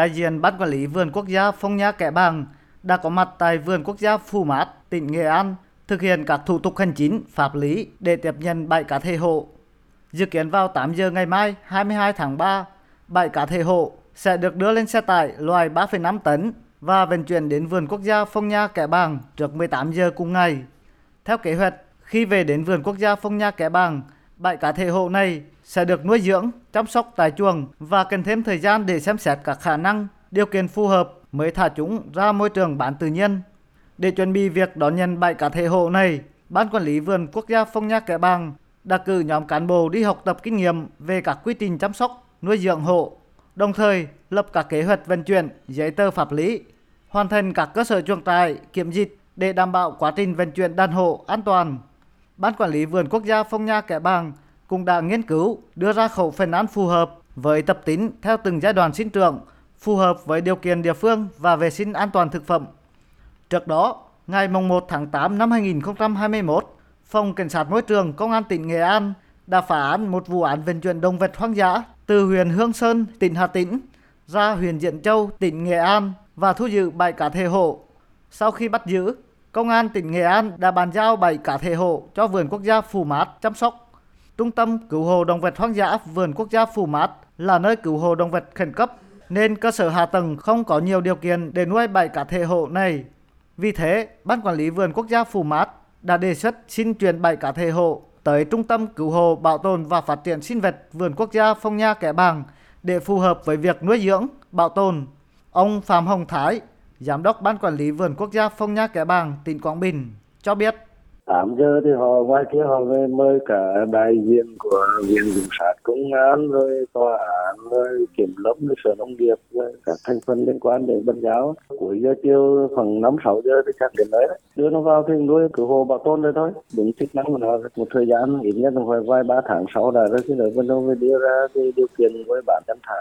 đại diện Ban Quản lý Vườn Quốc gia Phong Nha Kẻ Bàng đã có mặt tại Vườn Quốc gia Phú Mát, tỉnh Nghệ An, thực hiện các thủ tục hành chính, pháp lý để tiếp nhận bãi cá thể hộ. Dự kiến vào 8 giờ ngày mai 22 tháng 3, bãi cá thể hộ sẽ được đưa lên xe tải loại 3,5 tấn và vận chuyển đến Vườn Quốc gia Phong Nha Kẻ Bàng trước 18 giờ cùng ngày. Theo kế hoạch, khi về đến Vườn Quốc gia Phong Nha Kẻ Bàng, bãi cá thể hộ này sẽ được nuôi dưỡng, chăm sóc tại chuồng và cần thêm thời gian để xem xét các khả năng, điều kiện phù hợp mới thả chúng ra môi trường bán tự nhiên. Để chuẩn bị việc đón nhận bãi cá thể hộ này, Ban Quản lý Vườn Quốc gia Phong Nha Kẻ Bàng đã cử nhóm cán bộ đi học tập kinh nghiệm về các quy trình chăm sóc, nuôi dưỡng hộ, đồng thời lập các kế hoạch vận chuyển, giấy tờ pháp lý, hoàn thành các cơ sở chuồng trại, kiểm dịch để đảm bảo quá trình vận chuyển đàn hộ an toàn. Ban Quản lý Vườn Quốc gia Phong Nha Kẻ Bàng cũng đã nghiên cứu đưa ra khẩu phần ăn phù hợp với tập tính theo từng giai đoạn sinh trưởng, phù hợp với điều kiện địa phương và vệ sinh an toàn thực phẩm. Trước đó, ngày 1 tháng 8 năm 2021, Phòng Cảnh sát Môi trường Công an tỉnh Nghệ An đã phá án một vụ án vận chuyển động vật hoang dã từ huyện Hương Sơn, tỉnh Hà Tĩnh ra huyện Diện Châu, tỉnh Nghệ An và thu giữ bãi cá thể hộ. Sau khi bắt giữ, Công an tỉnh Nghệ An đã bàn giao bãi cá thể hộ cho Vườn Quốc gia Phú Mát chăm sóc. Trung tâm cứu hộ động vật hoang dã Vườn Quốc gia Phú Mát là nơi cứu hộ động vật khẩn cấp nên cơ sở hạ tầng không có nhiều điều kiện để nuôi bãi cá thể hộ này. Vì thế, Ban Quản lý Vườn Quốc gia Phú Mát đã đề xuất xin chuyển bãi cá thể hộ tới Trung tâm Cứu hộ Bảo tồn và Phát triển Sinh vật Vườn Quốc gia Phong Nha Kẻ Bàng để phù hợp với việc nuôi dưỡng, bảo tồn. Ông Phạm Hồng Thái, Giám đốc Ban Quản lý Vườn Quốc gia Phong Nha Kẻ Bàng, tỉnh Quảng Bình, cho biết. 8 giờ thì họ ngoài kia họ mời cả đại diện của Viện Kiểm sát Công an, rồi tòa án, rồi kiểm lâm, rồi sở nông nghiệp, rồi các thành phần liên quan đến ban giáo. Cuối giờ chiều khoảng 5-6 giờ thì chắc đến đấy. Đưa nó vào thì nuôi cứu hộ bảo tồn rồi thôi. Đúng chức năng của nó một thời gian, ít nhất là vài 3 tháng sau là rồi khi nó đưa ra cái điều kiện với bản thân thả.